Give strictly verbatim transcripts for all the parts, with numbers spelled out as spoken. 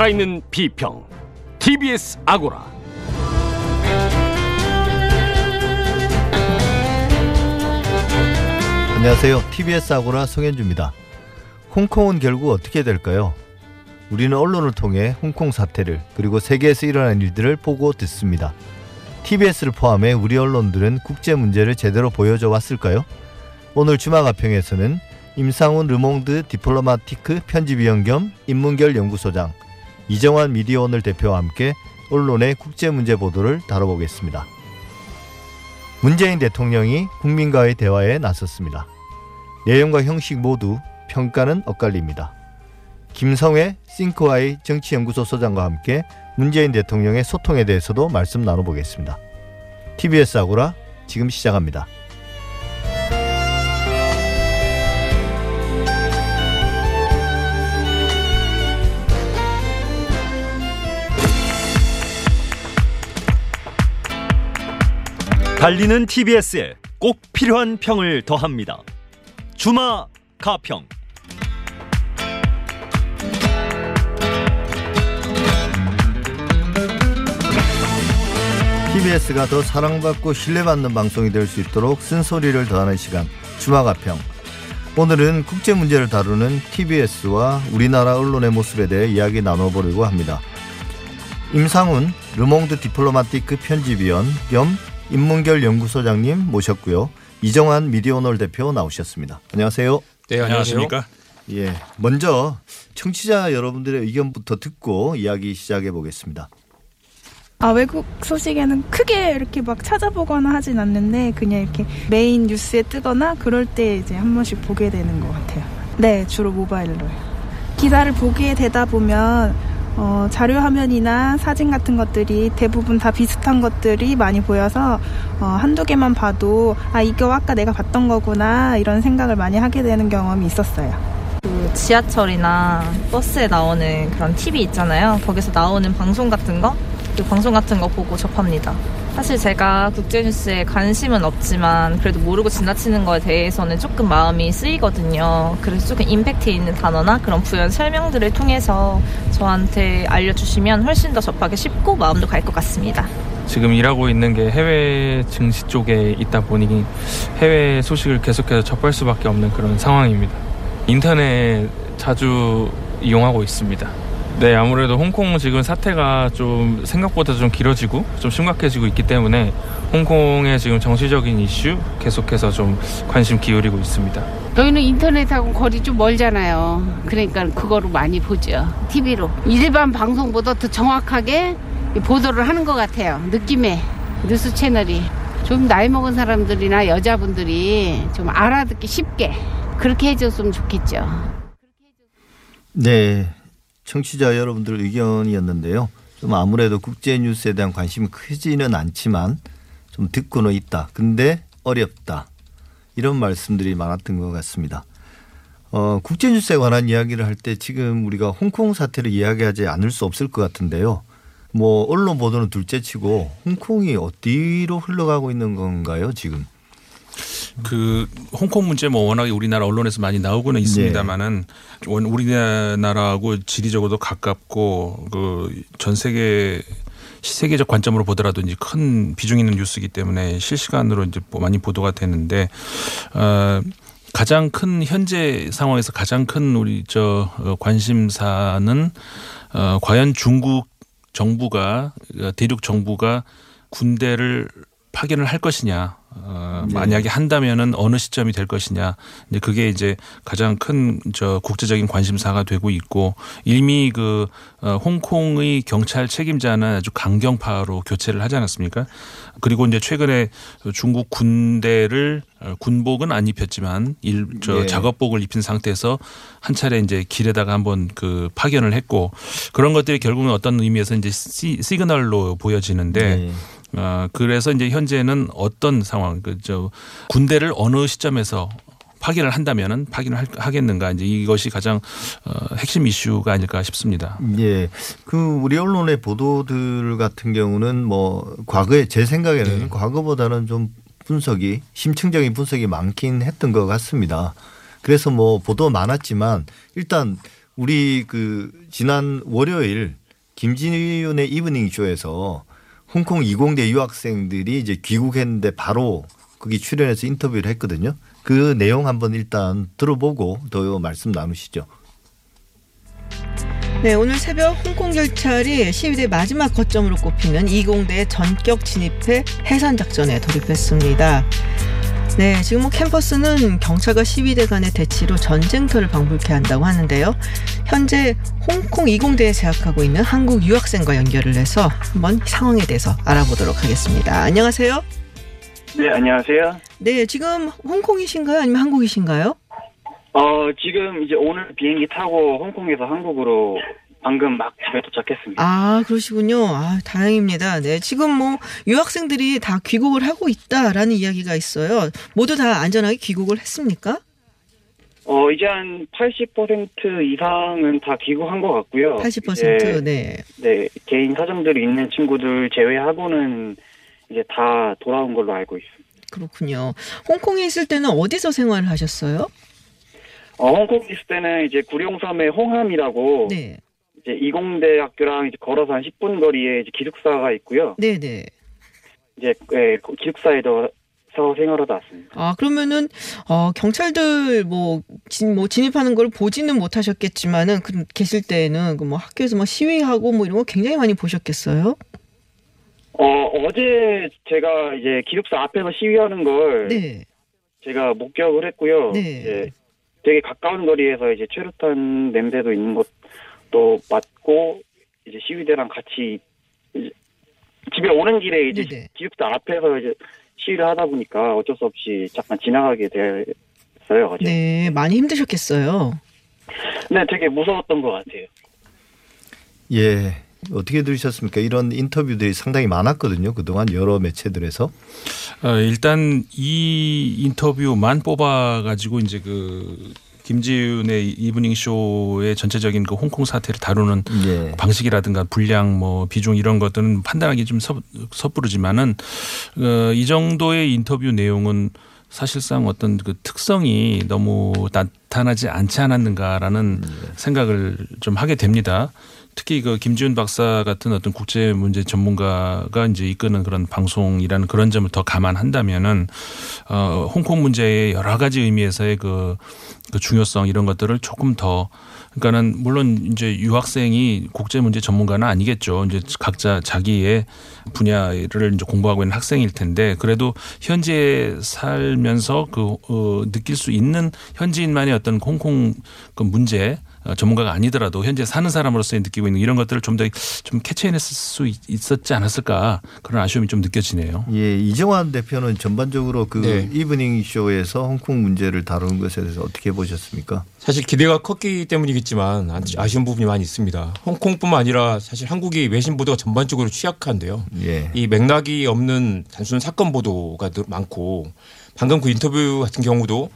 살아있는 비평 티비에스 아고라. 안녕하세요. 티비에스 아고라 송현주입니다. 홍콩은 결국 어떻게 될까요? 우리는 언론을 통해 홍콩 사태를 그리고 세계에서 일어난 일들을 보고 듣습니다. 티비에스를 포함해 우리 언론들은 국제 문제를 제대로 보여줘 왔을까요? 오늘 주마가평에서는 임상훈 르몽드 디플로마티크 편집위원 겸 인문결 연구소장, 이정환 미디어오늘 대표와 함께 언론의 국제 문제 보도를 다뤄보겠습니다. 문재인 대통령이 국민과의 대화에 나섰습니다. 내용과 형식 모두 평가는 엇갈립니다. 김성회 싱크와이 정치연구소 소장과 함께 문재인 대통령의 소통에 대해서도 말씀 나눠보겠습니다. 티비에스 아고라 지금 시작합니다. 달리는 티비에스에 꼭 필요한 평을 더합니다. 주마 가평. 티비에스가 더 사랑받고 신뢰받는 방송이 될 수 있도록 쓴소리를 더하는 시간, 주마가평. 오늘은 국제 문제를 다루는 티비에스와 우리나라 언론의 모습에 대해 이야기 나눠보려고 합니다. 임상훈 르몽드 디플로마티크 편집위원 겸 인문결 연구소장님 모셨고요. 이정환 미디어오늘 대표 나오셨습니다. 안녕하세요. 네, 안녕하십니까. 예, 먼저 청취자 여러분들의 의견부터 듣고 이야기 시작해 보겠습니다. 아, 외국 소식에는 크게 이렇게 막 찾아보거나 하진 않는데 그냥 이렇게 메인 뉴스에 뜨거나 그럴 때 이제 한 번씩 보게 되는 것 같아요. 네, 주로 모바일로요. 기사를 보게 되다 보면 어, 자료 화면이나 사진 같은 것들이 대부분 다 비슷한 것들이 많이 보여서 어, 한두 개만 봐도 아, 이거 아까 내가 봤던 거구나 이런 생각을 많이 하게 되는 경험이 있었어요. 그 지하철이나 버스에 나오는 그런 티비 있잖아요. 거기서 나오는 방송 같은 거? 그 방송 같은 거 보고 접합니다. 사실 제가 국제뉴스에 관심은 없지만 그래도 모르고 지나치는 거에 대해서는 조금 마음이 쓰이거든요. 그래서 조금 임팩트 있는 단어나 그런 부연 설명들을 통해서 저한테 알려주시면 훨씬 더 접하기 쉽고 마음도 갈 것 같습니다. 지금 일하고 있는 게 해외 증시 쪽에 있다 보니 해외 소식을 계속해서 접할 수밖에 없는 그런 상황입니다. 인터넷 자주 이용하고 있습니다. 네, 아무래도 홍콩 지금 사태가 좀 생각보다 좀 길어지고 좀 심각해지고 있기 때문에 홍콩의 지금 정치적인 이슈 계속해서 좀 관심 기울이고 있습니다. 저희는 인터넷하고 거리 좀 멀잖아요. 그러니까 그거로 많이 보죠. 티비로. 일반 방송보다 더 정확하게 보도를 하는 것 같아요. 느낌에. 뉴스 채널이. 좀 나이 먹은 사람들이나 여자분들이 좀 알아듣기 쉽게 그렇게 해줬으면 좋겠죠. 네. 청취자 여러분들 의견이었는데요. 좀 아무래도 국제 뉴스에 대한 관심이 크지는 않지만 좀 듣고는 있다. 근데 어렵다. 이런 말씀들이 많았던 것 같습니다. 어, 국제 뉴스에 관한 이야기를 할 때 지금 우리가 홍콩 사태를 이야기하지 않을 수 없을 것 같은데요. 뭐 언론 보도는 둘째치고 홍콩이 어디로 흘러가고 있는 건가요, 지금? 그 홍콩 문제 뭐 워낙에 우리나라 언론에서 많이 나오고는 있습니다만은 네. 우리나라하고 지리적으로도 가깝고 그 전 세계 세계적 관점으로 보더라도 이제 큰 비중 있는 뉴스이기 때문에 실시간으로 이제 많이 보도가 되는데 어, 가장 큰 현재 상황에서 가장 큰 우리 저 관심사는 어, 과연 중국 정부가 대륙 정부가 군대를 파견을 할 것이냐. 어, 네. 만약에 한다면은 어느 시점이 될 것이냐. 이제 그게 이제 가장 큰 저 국제적인 관심사가 되고 있고 이미 그 어, 홍콩의 경찰 책임자는 아주 강경파로 교체를 하지 않았습니까? 그리고 이제 최근에 중국 군대를 군복은 안 입혔지만 일, 저 네. 작업복을 입힌 상태에서 한 차례 이제 길에다가 한번 그 파견을 했고 그런 것들이 결국은 어떤 의미에서 이제 시, 시그널로 보여지는데. 네. 어, 그래서 이제 현재는 어떤 상황, 그 저 군대를 어느 시점에서 파견을 한다면은 파견을 할, 하겠는가 이제 이것이 가장 어, 핵심 이슈가 아닐까 싶습니다. 예, 그 우리 언론의 보도들 같은 경우는 뭐 과거에 제 생각에는 네. 과거보다는 좀 분석이 심층적인 분석이 많긴 했던 것 같습니다. 그래서 뭐 보도 많았지만 일단 우리 그 지난 월요일 김진윤의 이브닝 쇼에서 홍콩 이공대 유학생들이 이제 귀국했는데 바로 거기 출연해서 인터뷰를 했거든요. 그 내용 한번 일단 들어보고 더 말씀 나누시죠. 네, 오늘 새벽 홍콩 경찰이 시위의 마지막 거점으로 꼽히는 이공대 전격 진입해 해산 작전에 돌입했습니다. 네, 지금 뭐 캠퍼스는 경찰과 시위대 간의 대치로 전쟁터를 방불케 한다고 하는데요. 현재 홍콩 이공대에 재학하고 있는 한국 유학생과 연결을 해서 한번 상황에 대해서 알아보도록 하겠습니다. 안녕하세요. 네, 안녕하세요. 네, 지금 홍콩이신가요? 아니면 한국이신가요? 어, 지금 이제 오늘 비행기 타고 홍콩에서 한국으로 방금 막 집에 도착했습니다. 아, 그러시군요. 아, 다행입니다. 네, 지금 뭐 유학생들이 다 귀국을 하고 있다라는 이야기가 있어요. 모두 다 안전하게 귀국을 했습니까? 어, 이제 한 팔십 퍼센트 이상은 다 귀국한 것 같고요. 팔십 퍼센트, 네. 네, 개인 사정들이 있는 친구들 제외하고는 이제 다 돌아온 걸로 알고 있습니다. 그렇군요. 홍콩에 있을 때는 어디서 생활을 하셨어요? 어, 홍콩에 있을 때는 이제 구룡섬의 홍함이라고, 네, 이제 이공대 학교랑 이제 걸어서 한 십 분 거리에 이제 기숙사가 있고요. 네네. 이제 네, 기숙사에서 생활하다 왔습니다. 아, 그러면은 어, 경찰들 뭐, 진, 뭐 진입하는 걸 보지는 못하셨겠지만은 그, 계실 때는 그 뭐 학교에서 막 시위하고 뭐 이런 거 굉장히 많이 보셨겠어요? 어, 어제 제가 이제 기숙사 앞에서 시위하는 걸, 네, 제가 목격을 했고요. 네. 네. 되게 가까운 거리에서 이제 최루탄 냄새도 있는 것도 맡고 이제 시위대랑 같이 이제 집에 오는 길에 이제, 네네, 기숙사 앞에서 이제 시위를 하다 보니까 어쩔 수 없이 잠깐 지나가게 됐어요, 어제. 네, 많이 힘드셨겠어요. 네, 되게 무서웠던 것 같아요. 예, 어떻게 들으셨습니까? 이런 인터뷰들이 상당히 많았거든요, 그동안 여러 매체들에서. 어, 일단 이 인터뷰만 뽑아가지고 이제 그 김지윤의 이브닝 쇼의 전체적인 그 홍콩 사태를 다루는, 예, 방식이라든가 분량, 뭐 비중 이런 것들은 판단하기 좀 섣부르지만은 어, 이 정도의 인터뷰 내용은 사실상 어떤 그 특성이 너무 나타나지 않지 않았는가라는, 예, 생각을 좀 하게 됩니다. 특히 그 김지윤 박사 같은 어떤 국제 문제 전문가가 이제 이끄는 그런 방송이라는 그런 점을 더 감안한다면은 어, 홍콩 문제의 여러 가지 의미에서의 그, 그 중요성 이런 것들을 조금 더, 그러니까는 물론 이제 유학생이 국제 문제 전문가는 아니겠죠. 이제 각자 자기의 분야를 이제 공부하고 있는 학생일 텐데 그래도 현지에 살면서 그 어, 느낄 수 있는 현지인만의 어떤 홍콩 그 문제, 전문가가 아니더라도 현재 사는 사람으로서 느끼고 있는 이런 것들을 좀 더 좀 캐치해냈을 수 있었지 않았을까, 그런 아쉬움이 좀 느껴지네요. 예, 이정환 대표는 전반적으로 그, 네, 이브닝 쇼에서 홍콩 문제를 다루는 것에 대해서 어떻게 보셨습니까? 사실 기대가 컸기 때문이겠지만 아쉬운 부분이 많이 있습니다. 홍콩뿐만 아니라 사실 한국이 외신 보도가 전반적으로 취약한데요. 예. 이 맥락이 없는 단순 사건 보도가 많고 방금 그 인터뷰 같은 경우도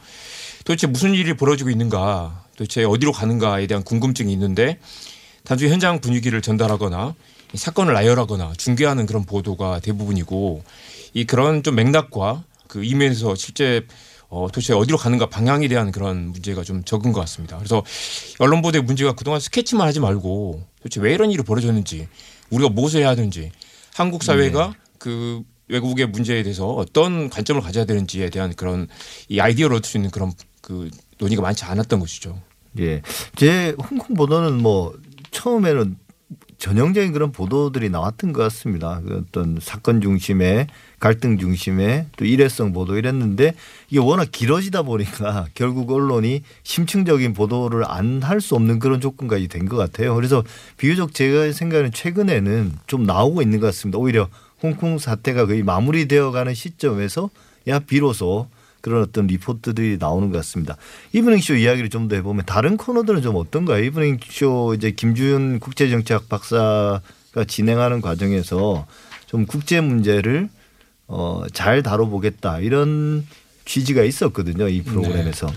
도대체 무슨 일이 벌어지고 있는가, 도대체 어디로 가는가에 대한 궁금증이 있는데 단순히 현장 분위기를 전달하거나 사건을 나열하거나 중계하는 그런 보도가 대부분이고, 이 그런 좀 맥락과 그 이면에서 실제 어 도대체 어디로 가는가 방향에 대한 그런 문제가 좀 적은 것 같습니다. 그래서 언론 보도의 문제가 그동안 스케치만 하지 말고 도대체 왜 이런 일이 벌어졌는지, 우리가 무엇을 해야 하는지, 한국 사회가, 네, 그 외국의 문제에 대해서 어떤 관점을 가져야 되는지에 대한 그런 이 아이디어를 얻을 수 있는 그런 그 논의가 많지 않았던 것이죠. 예, 제 홍콩 보도는 뭐 처음에는 전형적인 그런 보도들이 나왔던 것 같습니다. 어떤 사건 중심에, 갈등 중심에, 또 일회성 보도 이랬는데 이게 워낙 길어지다 보니까 결국 언론이 심층적인 보도를 안 할 수 없는 그런 조건까지 된 것 같아요. 그래서 비교적 제가 생각하는 최근에는 좀 나오고 있는 것 같습니다. 오히려 홍콩 사태가 거의 마무리되어가는 시점에서 야 비로소 그런 어떤 리포트들이 나오는 것 같습니다. 이브닝쇼 이야기를 좀 더 해보면 다른 코너들은 좀 어떤가요? 이브닝쇼 이제 김준 국제정치학 박사가 진행하는 과정에서 좀 국제 문제를 어, 잘 다뤄보겠다 이런 취지가 있었거든요, 이 프로그램에서. 네.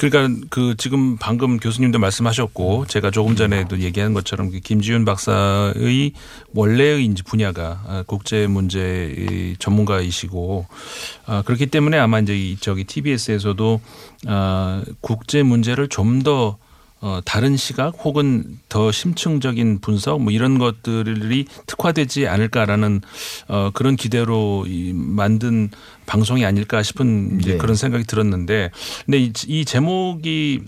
그러니까 그 지금 방금 교수님도 말씀하셨고 제가 조금 전에도 얘기한 것처럼 김지윤 박사의 원래의 이제 분야가 국제 문제 전문가이시고 그렇기 때문에 아마 이제 저기 티비에스에서도 국제 문제를 좀 더 어, 다른 시각 혹은 더 심층적인 분석 뭐 이런 것들이 특화되지 않을까라는 어, 그런 기대로 이 만든 방송이 아닐까 싶은 네. 그런 생각이 들었는데, 근데 이, 이 제목이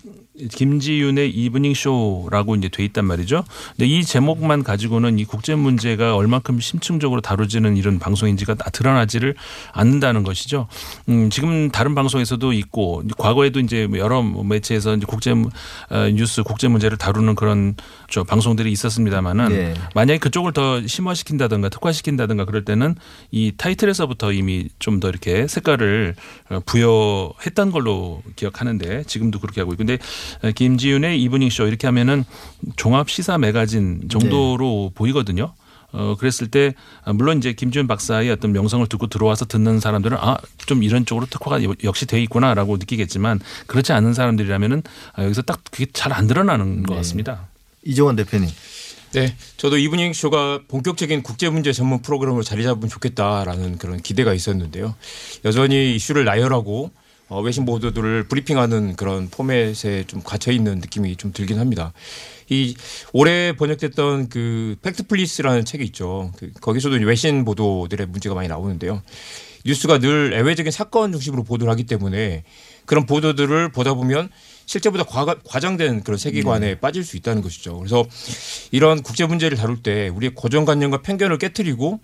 김지윤의 이브닝 쇼라고 이제 돼 있단 말이죠. 근데 이 제목만 가지고는 이 국제 문제가 얼만큼 심층적으로 다뤄지는 이런 방송인지가 드러나지를 않는다는 것이죠. 음, 지금 다른 방송에서도 있고 과거에도 이제 여러 매체에서 이제 국제 뉴스, 국제 문제를 다루는 그런 저 방송들이 있었습니다만은 네. 만약에 그쪽을 더 심화시킨다든가 특화시킨다든가 그럴 때는 이 타이틀에서부터 이미 좀 더 이렇게 색깔을 부여했던 걸로 기억하는데 지금도 그렇게 하고 있고, 근데 김지윤의 이브닝쇼 이렇게 하면은 종합 시사 매거진 정도로 네. 보이거든요. 어 그랬을 때 물론 이제 김지윤 박사의 어떤 명성을 듣고 들어와서 듣는 사람들은 아, 좀 이런 쪽으로 특화가 역시 돼 있구나라고 느끼겠지만, 그렇지 않은 사람들이라면은 여기서 딱 그게 잘 안 드러나는 네. 것 같습니다. 이종환 대표님. 네, 저도 이브닝 쇼가 본격적인 국제 문제 전문 프로그램으로 자리 잡으면 좋겠다라는 그런 기대가 있었는데요. 여전히 이슈를 나열하고 어, 외신 보도들을 브리핑하는 그런 포맷에 좀 갇혀 있는 느낌이 좀 들긴 합니다. 이 올해 번역됐던 그 팩트플리스라는 책이 있죠. 그 거기서도 외신 보도들의 문제가 많이 나오는데요. 뉴스가 늘 애외적인 사건 중심으로 보도를 하기 때문에 그런 보도들을 보다 보면 실제보다 과가, 과장된 그런 세계관에 네. 빠질 수 있다는 것이죠. 그래서 이런 국제 문제를 다룰 때 우리의 고정관념과 편견을 깨트리고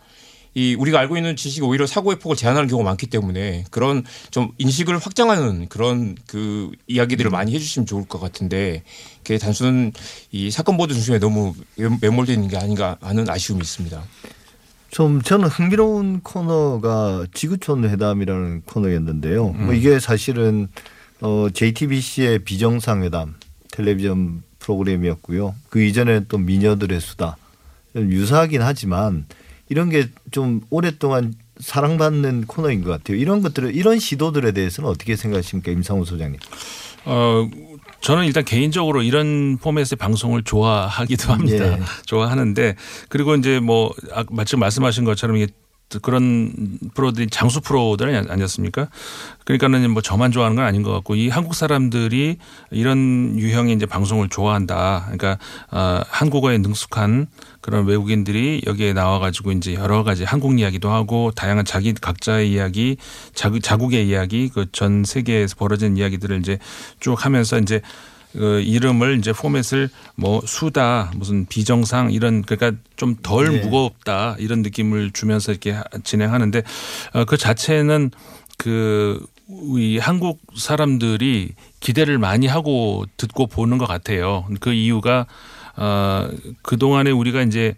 이 우리가 알고 있는 지식이 오히려 사고의 폭을 제한하는 경우가 많기 때문에 그런 좀 인식을 확장하는 그런 그 이야기들을 많이 해 주시면 좋을 것 같은데, 그게 단순 이 사건 보도 중심에 너무 매몰되어 있는 게 아닌가 하는 아쉬움이 있습니다. 좀 저는 흥미로운 코너가 지구촌 회담이라는 코너였는데요. 음. 뭐 이게 사실은 어, 제이티비씨의 비정상회담 텔레비전 프로그램이었고요. 그 이전에 또 미녀들의 수다 유사하긴 하지만 이런 게 좀 오랫동안 사랑받는 코너인 것 같아요. 이런 것들을, 이런 시도들에 대해서는 어떻게 생각하십니까, 임상훈 소장님? 어, 저는 일단 개인적으로 이런 포맷의 방송을 좋아하기도 합니다. 네. 좋아하는데, 그리고 이제 뭐 마침 말씀하신 것처럼 이게 그런 프로들이 장수 프로들 아니었습니까? 그러니까는 뭐 저만 좋아하는 건 아닌 것 같고, 이 한국 사람들이 이런 유형의 이제 방송을 좋아한다. 그러니까 어, 한국어에 능숙한 그런 외국인들이 여기에 나와가지고 이제 여러 가지 한국 이야기도 하고 다양한 자기 각자의 이야기, 자국, 자국의 이야기, 그 전 세계에서 벌어진 이야기들을 이제 쭉 하면서 이제 그 이름을 이제 포맷을 뭐 수다 무슨 비정상 이런, 그러니까 좀 덜 네. 무겁다 이런 느낌을 주면서 이렇게 진행하는데, 그 자체는 그 우리 한국 사람들이 기대를 많이 하고 듣고 보는 것 같아요. 그 이유가 어 그동안에 우리가 이제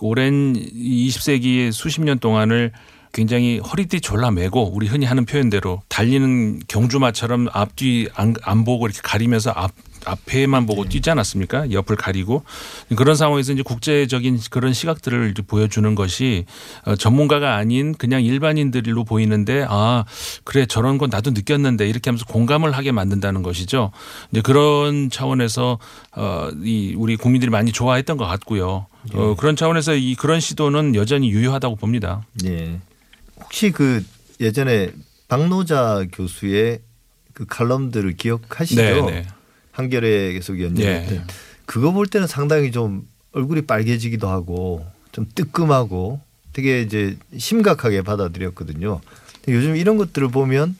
오랜 이십 세기의 수십 년 동안을 굉장히 허리띠 졸라매고 우리 흔히 하는 표현대로 달리는 경주마처럼 앞뒤 안, 안 보고 이렇게 가리면서 앞, 앞에만 보고 네. 뛰지 않았습니까? 옆을 가리고. 그런 상황에서 이제 국제적인 그런 시각들을 이제 보여주는 것이 전문가가 아닌 그냥 일반인들로 보이는데, 아, 그래, 저런 건 나도 느꼈는데 이렇게 하면서 공감을 하게 만든다는 것이죠. 이제 그런 차원에서 어, 이 우리 국민들이 많이 좋아했던 것 같고요. 네. 어, 그런 차원에서 이 그런 시도는 여전히 유효하다고 봅니다. 네. 혹시 그 예전에 박노자 교수의 그 칼럼들을 기억하시죠? 네네. 한겨레에 계속 연재할 때. 네. 그거 볼 때는 상당히 좀 얼굴이 빨개지기도 하고 좀 뜨끔하고 되게 이제 심각하게 받아들였거든요. 요즘 이런 것들을 보면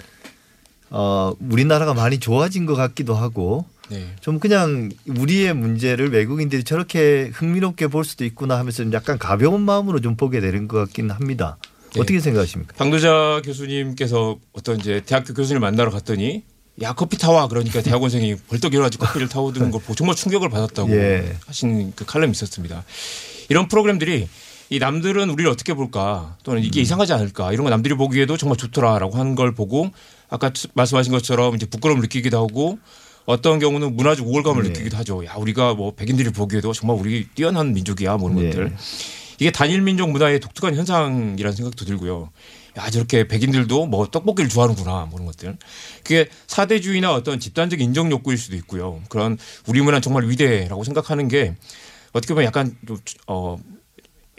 어, 우리나라가 많이 좋아진 것 같기도 하고 네. 좀 그냥 우리의 문제를 외국인들이 저렇게 흥미롭게 볼 수도 있구나 하면서 약간 가벼운 마음으로 좀 보게 되는 것 같긴 합니다. 네. 어떻게 생각하십니까? 박노자 교수님께서 어떤 이제 대학교 교수님을 만나러 갔더니 야, 커피 타와. 그러니까 대학원생이 벌떡 일어나서 커피를 타오드는 걸 보고 정말 충격을 받았다고 예. 하신 그 칼럼이 있었습니다. 이런 프로그램들이 이 남들은 우리를 어떻게 볼까 또는 이게 음. 이상하지 않을까 이런 거 남들이 보기에도 정말 좋더라라고 하는 걸 보고 아까 말씀하신 것처럼 이제 부끄러움을 느끼기도 하고 어떤 경우는 문화적 우월감을 네. 느끼기도 하죠. 야, 우리가 뭐 백인들이 보기에도 정말 우리 뛰어난 민족이야 뭐 이런 네. 것들. 이게 단일 민족 문화의 독특한 현상이라는 생각도 들고요. 야, 저렇게 백인들도 뭐 떡볶이를 좋아하는구나 그런 것들. 그게 사대주의나 어떤 집단적 인정 욕구일 수도 있고요. 그런 우리 문화는 정말 위대라고 생각하는 게 어떻게 보면 약간 좀 어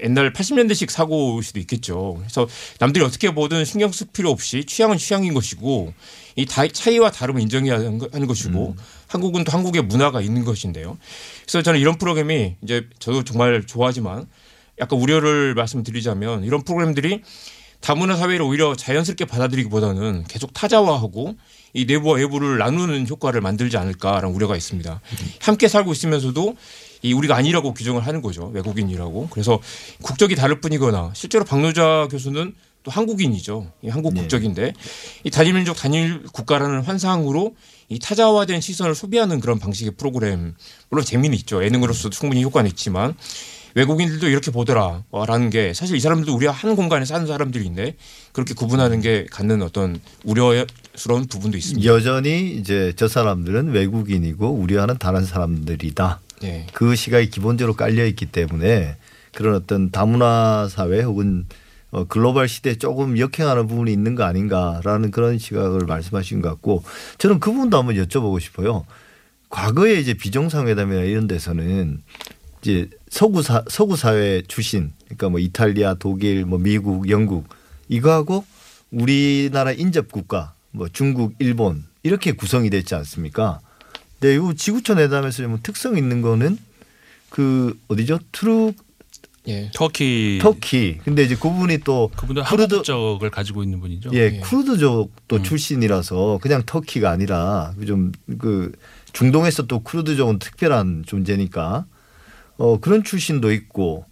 옛날 팔십 년대식 사고일 수도 있겠죠. 그래서 남들이 어떻게 보든 신경 쓸 필요 없이 취향은 취향인 것이고 이 차이와 다름을 인정해야 하는 것이고 음. 한국은 또 한국의 문화가 있는 것인데요. 그래서 저는 이런 프로그램이 이제 저도 정말 좋아하지만 약간 우려를 말씀드리자면 이런 프로그램들이 다문화 사회를 오히려 자연스럽게 받아들이기보다는 계속 타자화하고 이 내부와 외부를 나누는 효과를 만들지 않을까라는 우려가 있습니다. 함께 살고 있으면서도 이 우리가 아니라고 규정을 하는 거죠. 외국인이라고. 그래서 국적이 다를 뿐이거나 실제로 박노자 교수는 또 한국인이죠. 이 한국 국적인데 이 단일민족 단일 국가라는 환상으로 이 타자화된 시선을 소비하는 그런 방식의 프로그램. 물론 재미는 있죠. 예능으로서도 충분히 효과는 있지만 외국인들도 이렇게 보더라라는 게 사실 이 사람들도 우리와 한 공간에 사는 사람들인데 그렇게 구분하는 게 갖는 어떤 우려스러운 부분도 있습니다. 여전히 이제 저 사람들은 외국인이고 우리와는 다른 사람들이다. 네. 그 시각이 기본적으로 깔려 있기 때문에 그런 어떤 다문화 사회 혹은 글로벌 시대에 조금 역행하는 부분이 있는 거 아닌가라는 그런 시각을 말씀하신 것 같고 저는 그 부분도 한번 여쭤보고 싶어요. 과거에 이제 비정상회담이나 이런 데서는 이제 서구 사 서구 사회 출신 그러니까 뭐 이탈리아, 독일, 뭐 미국, 영국 이거하고 우리나라 인접 국가 뭐 중국, 일본 이렇게 구성이 됐지 않습니까? 네, 이 지구촌 회담에서 좀 특성 있는 거는 그 어디죠? 트루 예. 터키. 터키. 근데 이제 그분이 또 그분도 쿠르드족을 가지고 있는 분이죠. 예, 예. 쿠르드족도 음. 출신이라서 그냥 터키가 아니라 좀 그 중동에서 또 쿠르드족은 특별한 존재니까 어 그런 출신도 있고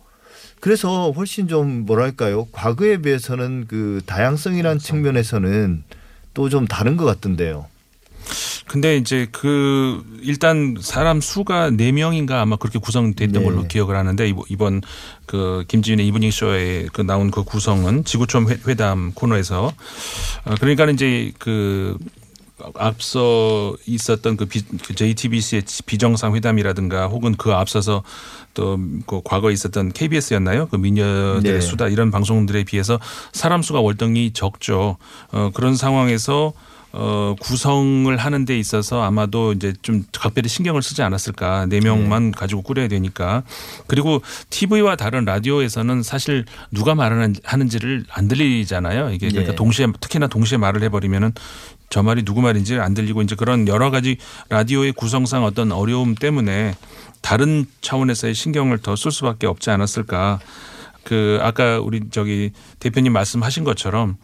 그래서 훨씬 좀 뭐랄까요? 과거에 비해서는 그 다양성이라는 그렇죠. 측면에서는 또 좀 다른 것 같던데요. 근데 이제 그 일단 사람 수가 네 명인가 아마 그렇게 구성됐던 네. 걸로 기억을 하는데 이번 그 김지윤의 이브닝 쇼에 그 나온 그 구성은 지구촌 회담 코너에서 그러니까 이제 그 앞서 있었던 그 제이티비씨의 비정상회담이라든가 혹은 그 앞서서 또 그 과거에 있었던 케이비에스였나요? 그 미녀들의 네. 수다 이런 방송들에 비해서 사람 수가 월등히 적죠. 어, 그런 상황에서 어, 구성을 하는 데 있어서 아마도 이제 좀 각별히 신경을 쓰지 않았을까. 네 명만 네. 가지고 꾸려야 되니까. 그리고 티비와 다른 라디오에서는 사실 누가 말을 하는지를 안 들리잖아요. 이게 그러니까 네. 동시에 특히나 동시에 말을 해버리면은 저 말이 누구 말인지 안 들리고 이제 그런 여러 가지 라디오의 구성상 어떤 어려움 때문에 다른 차원에서의 신경을 더 쓸 수밖에 없지 않았을까. 그 아까 우리 저기 대표님 말씀하신 것처럼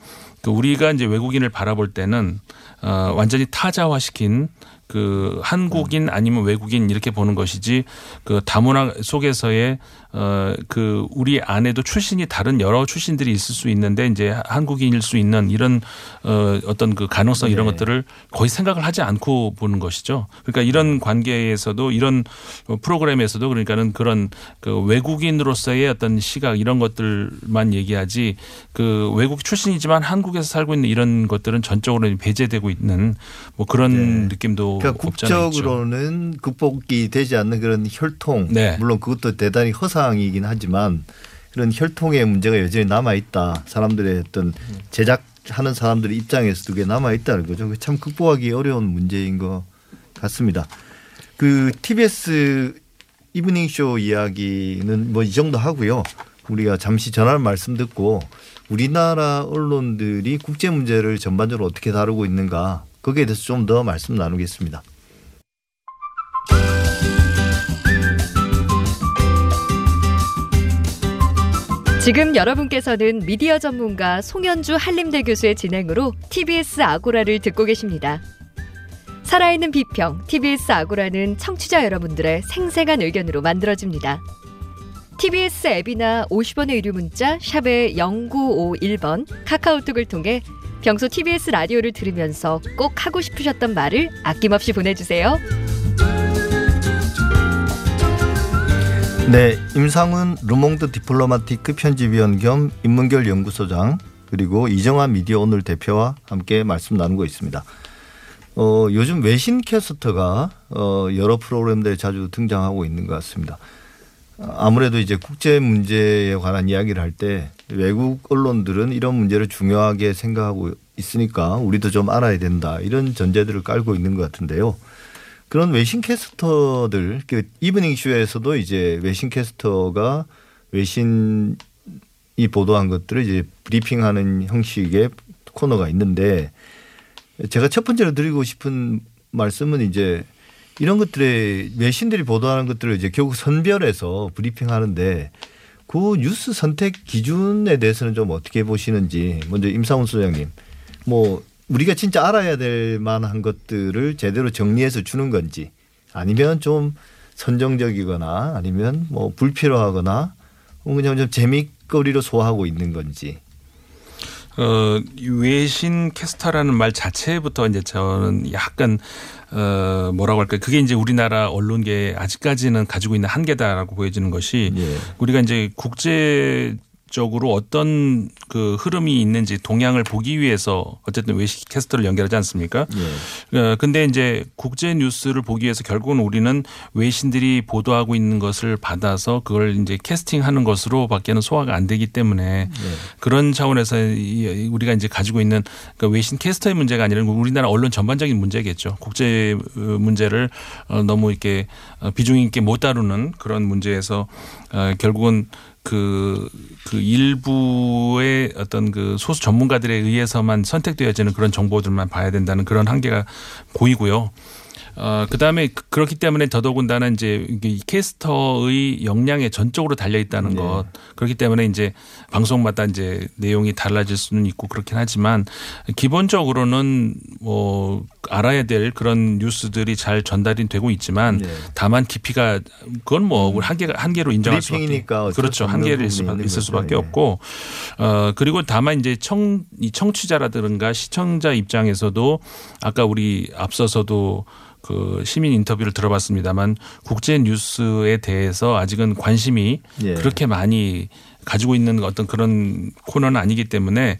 우리가 이제 외국인을 바라볼 때는 어, 완전히 타자화시킨 그 한국인 아니면 외국인 이렇게 보는 것이지 그 다문화 속에서의 어, 그 우리 안에도 출신이 다른 여러 출신들이 있을 수 있는데 이제 한국인일 수 있는 이런 어, 어떤 그 가능성 이런 네. 것들을 거의 생각을 하지 않고 보는 것이죠. 그러니까 이런 관계에서도 이런 프로그램에서도 그러니까는 그런 그 외국인으로서의 어떤 시각 이런 것들만 얘기하지 그 외국 출신이지만 한국에서 살고 있는 이런 것들은 전적으로 배제되고 있는 뭐 그런 네. 느낌도 그러니까 국적으로는 극복이 되지 않는 그런 혈통 네. 물론 그것도 대단히 허사 이긴 하지만 그런 혈통의 문제가 여전히 남아 있다. 사람들의 어떤 제작하는 사람들의 입장에서도 그게 남아 있다는 거죠. 그게 참 극복하기 어려운 문제인 것 같습니다. 그 티비에스 이브닝 쇼 이야기는 뭐 이 정도 하고요. 우리가 잠시 전할 말씀 듣고 우리나라 언론들이 국제 문제를 전반적으로 어떻게 다루고 있는가 거기에 대해서 좀 더 말씀 나누겠습니다. 지금 여러분께서는 미디어 전문가 송현주 한림대 교수의 진행으로 티비에스 아고라를 듣고 계십니다. 살아있는 비평, 티비에스 아고라는 청취자 여러분들의 생생한 의견으로 만들어집니다. 티비에스 앱이나 오십 원의 유료 문자 샵에 공구오일 번 카카오톡을 통해 평소 티비에스 라디오를 들으면서 꼭 하고 싶으셨던 말을 아낌없이 보내주세요. 네, 임상훈 르몽드 디플로마티크 편집위원 겸 인문결 연구소장 그리고 이정환 미디어오늘 대표와 함께 말씀 나누고 있습니다. 어, 요즘 외신 캐스터가 어, 여러 프로그램들에 자주 등장하고 있는 것 같습니다. 아무래도 이제 국제 문제에 관한 이야기를 할 때 외국 언론들은 이런 문제를 중요하게 생각하고 있으니까 우리도 좀 알아야 된다 이런 전제들을 깔고 있는 것 같은데요. 그런 외신 캐스터들, 그 이브닝쇼에서도 이제 외신 캐스터가 외신이 보도한 것들을 이제 브리핑하는 형식의 코너가 있는데, 제가 첫 번째로 드리고 싶은 말씀은 이제 이런 것들에 외신들이 보도하는 것들을 이제 결국 선별해서 브리핑하는데, 그 뉴스 선택 기준에 대해서는 좀 어떻게 보시는지. 먼저 임상훈 소장님, 뭐 우리가 진짜 알아야 될 만한 것들을 제대로 정리해서 주는 건지, 아니면 좀 선정적이거나 아니면 뭐 불필요하거나 그냥 좀 재미거리로 소화하고 있는 건지. 어, 외신 캐스터라는 말 자체부터 이제 저는 약간 어, 뭐라고 할까요? 그게 이제 우리나라 언론계에 아직까지는 가지고 있는 한계다라고 보여지는 것이, 예. 우리가 이제 국제 적으로 어떤 그 흐름이 있는지 동향을 보기 위해서 어쨌든 외신 캐스터를 연결하지 않습니까? 예. 근데 이제 국제 뉴스를 보기 위해서 결국은 우리는 외신들이 보도하고 있는 것을 받아서 그걸 이제 캐스팅하는 것으로밖에는 소화가 안 되기 때문에, 예. 그런 차원에서 우리가 이제 가지고 있는 그러니까 외신 캐스터의 문제가 아니라 우리나라 언론 전반적인 문제겠죠. 국제 문제를 너무 이렇게 비중 있게 못 다루는 그런 문제에서 결국은 그, 그 일부의 어떤 그 소수 전문가들에 의해서만 선택되어지는 그런 정보들만 봐야 된다는 그런 한계가 보이고요. 어, 그 다음에 그렇기 때문에 더더군다나 이제 캐스터의 역량에 전적으로 달려있다는, 네. 것. 그렇기 때문에 이제 방송마다 이제 내용이 달라질 수는 있고 그렇긴 하지만 기본적으로는 뭐 알아야 될 그런 뉴스들이 잘 전달이 되고 있지만, 네. 다만 깊이가 그건 뭐 한계가 한계로 인정할 수밖에. 브리핑이니까. 그렇죠. 한계를 있을 수밖에 없고, 어, 그리고 다만 이제 청, 이 청취자라든가 시청자 입장에서도 아까 우리 앞서서도 그 시민 인터뷰를 들어봤습니다만 국제 뉴스에 대해서 아직은 관심이, 예. 그렇게 많이 가지고 있는 어떤 그런 코너는 아니기 때문에,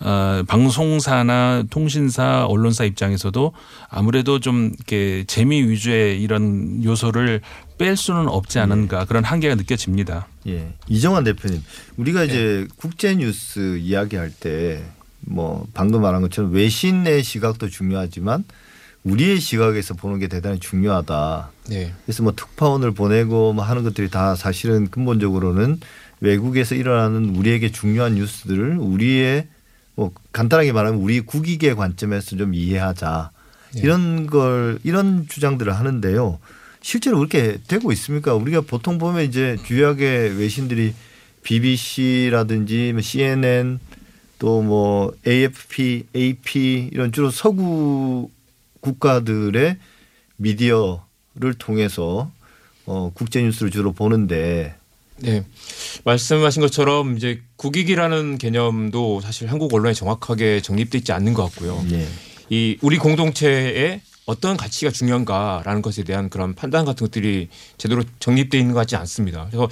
어, 방송사나 통신사, 언론사 입장에서도 아무래도 좀 이렇게 재미 위주의 이런 요소를 뺄 수는 없지 않은가, 예. 그런 한계가 느껴집니다. 예. 이정환 대표님, 우리가 이제, 예. 국제 뉴스 이야기할 때 뭐 방금 말한 것처럼 외신의 시각도 중요하지만 우리의 시각에서 보는 게 대단히 중요하다. 네. 그래서 뭐 특파원을 보내고 뭐 하는 것들이 다 사실은 근본적으로는 외국에서 일어나는 우리에게 중요한 뉴스들을 우리의 뭐 간단하게 말하면 우리 국익의 관점에서 좀 이해하자. 네. 이런 걸 이런 주장들을 하는데요. 실제로 그렇게 되고 있습니까? 우리가 보통 보면 이제 주요하게 외신들이 비비씨라든지 씨엔엔 또 뭐 에이에프피, 에이피 이런 주로 서구 국가들의 미디어를 통해서 어, 국제 뉴스를 주로 보는데, 네, 말씀하신 것처럼 이제 국익이라는 개념도 사실 한국 언론에 정확하게 정립돼 있지 않는 것 같고요. 네. 이 우리 공동체의 어떤 가치가 중요한가라는 것에 대한 그런 판단 같은 것들이 제대로 정립돼 있는 것 같지 않습니다. 그래서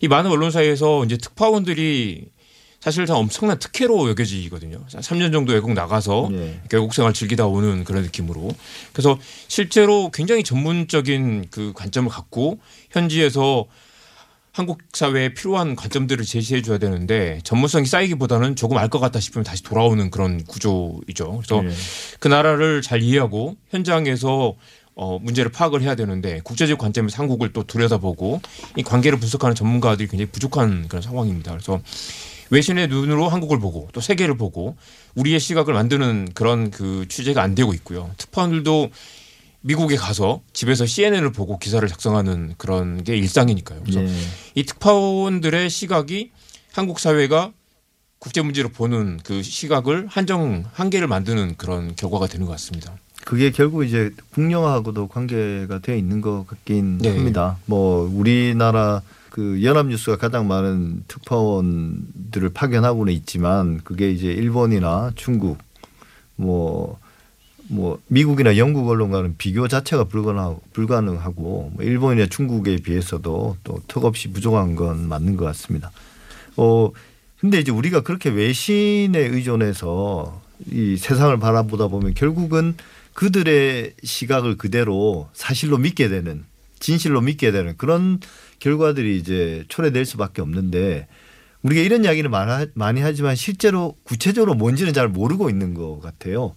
이 많은 언론사에서 이제 특파원들이 사실상 엄청난 특혜로 여겨지거든요. 삼 년 정도 외국 나가서, 네. 결국 생활 즐기다 오는 그런 느낌으로. 그래서 실제로 굉장히 전문적인 그 관점을 갖고 현지에서 한국 사회에 필요한 관점들을 제시해 줘야 되는데 전문성이 쌓이기보다는 조금 알 것 같다 싶으면 다시 돌아오는 그런 구조이죠. 그래서, 네. 그 나라를 잘 이해하고 현장에서 어, 문제를 파악을 해야 되는데 국제적 관점에서 한국을 또 들여다보고 이 관계를 분석하는 전문가들이 굉장히 부족한 그런 상황입니다. 그래서 외신의 눈으로 한국을 보고 또 세계를 보고 우리의 시각을 만드는 그런 그 취재가 안 되고 있고요. 특파원들도 미국에 가서 집에서 씨엔엔을 보고 기사를 작성하는 그런 게 일상이니까요. 그래서, 네. 이 특파원들의 시각이 한국 사회가 국제 문제를 보는 그 시각을 한정 한계를 만드는 그런 결과가 되는 것 같습니다. 그게 결국 이제 국영화하고도 관계가 되어 있는 것 같긴, 네. 합니다. 뭐 우리나라 그 연합뉴스가 가장 많은 특파원들을 파견하고는 있지만 그게 이제 일본이나 중국, 뭐, 뭐 미국이나 영국 언론과는 비교 자체가 불가능하고, 불가능하고 뭐 일본이나 중국에 비해서도 또 턱없이 부족한 건 맞는 것 같습니다. 어, 근데 이제 우리가 그렇게 외신에 의존해서 이 세상을 바라보다 보면 결국은 그들의 시각을 그대로 사실로 믿게 되는, 진실로 믿게 되는 그런 결과들이 이제 초래될 수밖에 없는데, 우리가 이런 이야기를 많이 하지만 실제로 구체적으로 뭔지는 잘 모르고 있는 것 같아요.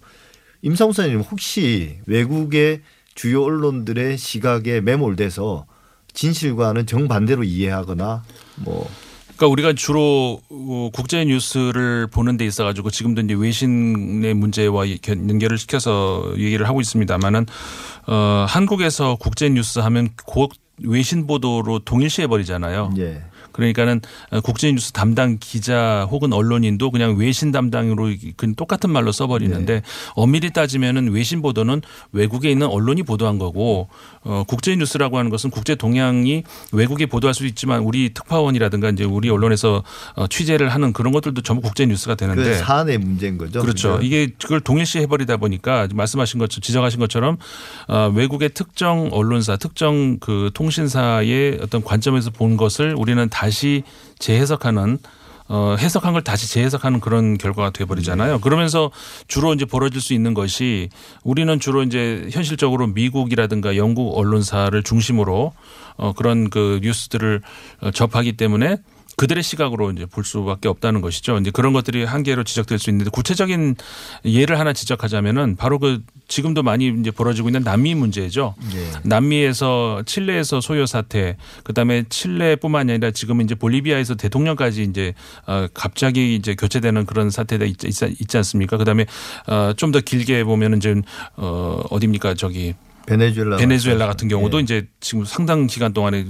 임상훈 선생님, 혹시 외국의 주요 언론들의 시각에 매몰돼서 진실과는 정반대로 이해하거나 뭐 그러니까 우리가 주로 국제 뉴스를 보는 데 있어 가지고 지금도 이제 외신의 문제와 연결을 시켜서 얘기를 하고 있습니다만은 어, 한국에서 국제 뉴스 하면 곧 외신 보도로 동일시해 버리잖아요. 예. 그러니까는 국제 뉴스 담당 기자 혹은 언론인도 그냥 외신 담당으로 똑같은 말로 써버리는데 네. 엄밀히 따지면은 외신 보도는 외국에 있는 언론이 보도한 거고 어, 국제 뉴스라고 하는 것은 국제 동향이 외국이 보도할 수도 있지만 우리 특파원이라든가 이제 우리 언론에서 어, 취재를 하는 그런 것들도 전부 국제 뉴스가 되는데 그 사안의 문제인 거죠. 그렇죠. 그냥. 이게 그걸 동일시해 버리다 보니까 말씀하신 것처럼 지적하신 것처럼 어, 외국의 특정 언론사, 특정 그 통신사의 어떤 관점에서 본 것을 우리는 다 다시 재해석하는 어, 해석한 걸 다시 재해석하는 그런 결과가 돼버리잖아요. 그러면서 주로 이제 벌어질 수 있는 것이 우리는 주로 이제 현실적으로 미국이라든가 영국 언론사를 중심으로 어, 그런 그 뉴스들을 접하기 때문에 그들의 시각으로 이제 볼 수밖에 없다는 것이죠. 이제 그런 것들이 한계로 지적될 수 있는데 구체적인 예를 하나 지적하자면은 바로 그 지금도 많이 이제 벌어지고 있는 남미 문제죠. 네. 남미에서 칠레에서 소요 사태, 그다음에 칠레뿐만이 아니라 지금 이제 볼리비아에서 대통령까지 이제 갑자기 이제 교체되는 그런 사태가 있지 않습니까? 그다음에 좀 더 길게 보면은 이제 어 어디입니까 저기. 베네수엘라, 베네수엘라 같은 경우도 예. 이제 지금 상당 기간 동안에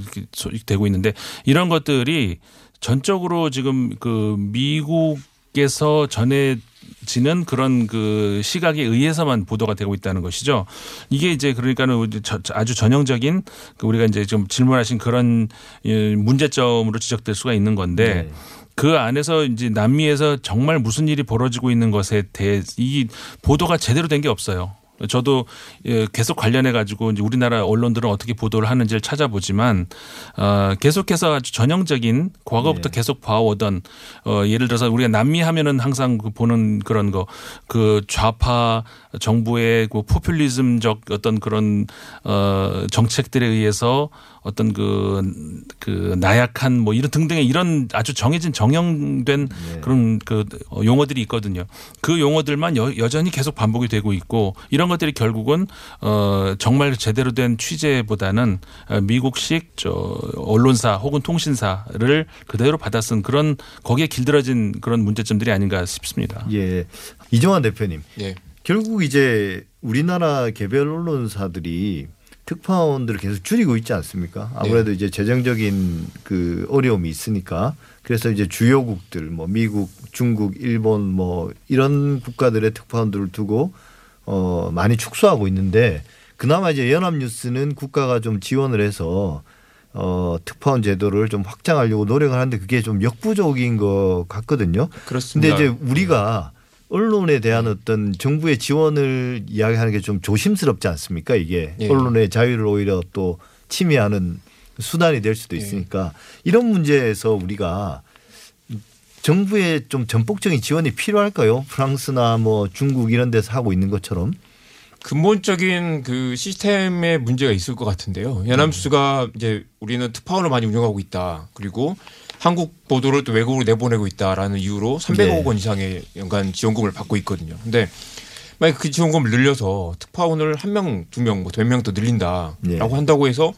되고 있는데 이런 것들이 전적으로 지금 그 미국에서 전해지는 그런 그 시각에 의해서만 보도가 되고 있다는 것이죠. 이게 이제 그러니까는 아주 전형적인 우리가 이제 지금 질문하신 그런 문제점으로 지적될 수가 있는 건데. 예. 그 안에서 이제 남미에서 정말 무슨 일이 벌어지고 있는 것에 대해 이 보도가 제대로 된 게 없어요. 저도 계속 관련해 가지고 이제 우리나라 언론들은 어떻게 보도를 하는지를 찾아보지만 계속해서 아주 전형적인 과거부터 네. 계속 봐오던 예를 들어서 우리가 남미 하면은 항상 보는 그런 거 그 좌파 정부의 그 포퓰리즘적 어떤 그런 정책들에 의해서 어떤 그, 그 나약한 뭐 이런 등등의 이런 아주 정해진 정형된 네. 그런 그 용어들이 있거든요. 그 용어들만 여, 여전히 계속 반복이 되고 있고 이런 것들이 결국은 어, 정말 제대로 된 취재보다는 미국식 저 언론사 혹은 통신사를 그대로 받아쓴 그런 거기에 길들어진 그런 문제점들이 아닌가 싶습니다. 예, 이정환 대표님. 예. 결국 이제 우리나라 개별 언론사들이 특파원들을 계속 줄이고 있지 않습니까? 아무래도 네. 이제 재정적인 그 어려움이 있으니까 그래서 이제 주요국들 뭐 미국, 중국, 일본 뭐 이런 국가들의 특파원들을 두고 어 많이 축소하고 있는데 그나마 이제 연합뉴스는 국가가 좀 지원을 해서 어 특파원 제도를 좀 확장하려고 노력을 하는데 그게 좀 역부족인 것 같거든요. 그렇습니다. 근데 이제 우리가 언론에 대한 어떤 정부의 지원을 이야기하는 게 좀 조심스럽지 않습니까? 이게 예. 언론의 자유를 오히려 또 침해하는 수단이 될 수도 있으니까 예. 이런 문제에서 우리가 정부의 좀 전폭적인 지원이 필요할까요? 프랑스나 뭐 중국 이런 데서 하고 있는 것처럼. 근본적인 그 시스템의 문제가 있을 것 같은데요. 연합뉴스가 음. 이제 우리는 특파원을 많이 운영하고 있다. 그리고 한국 보도를 또 외국으로 내보내고 있다라는 이유로 삼백억 원 이상의 연간 지원금을 받고 있거든요. 그런데 만약 그 지원금을 늘려서 특파원을 한 명, 두 명, 뭐 몇 명 더 늘린다라고 네. 한다고 해서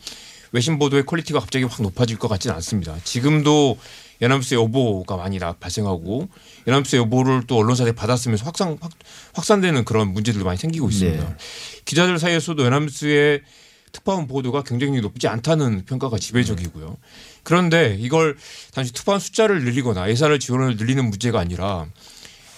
외신 보도의 퀄리티가 갑자기 확 높아질 것 같지는 않습니다. 지금도 연합뉴스 여보가 많이 발생하고 연합뉴스 여보를 또 언론사들이 받았으면서 확산, 확, 확산되는 그런 문제들도 많이 생기고 있습니다. 네. 기자들 사이에서도 연합뉴스의 특파원 보도가 경쟁률이 높지 않다는 평가가 지배적이고요. 그런데 이걸 단지 특파원 숫자를 늘리거나 예산을 지원을 늘리는 문제가 아니라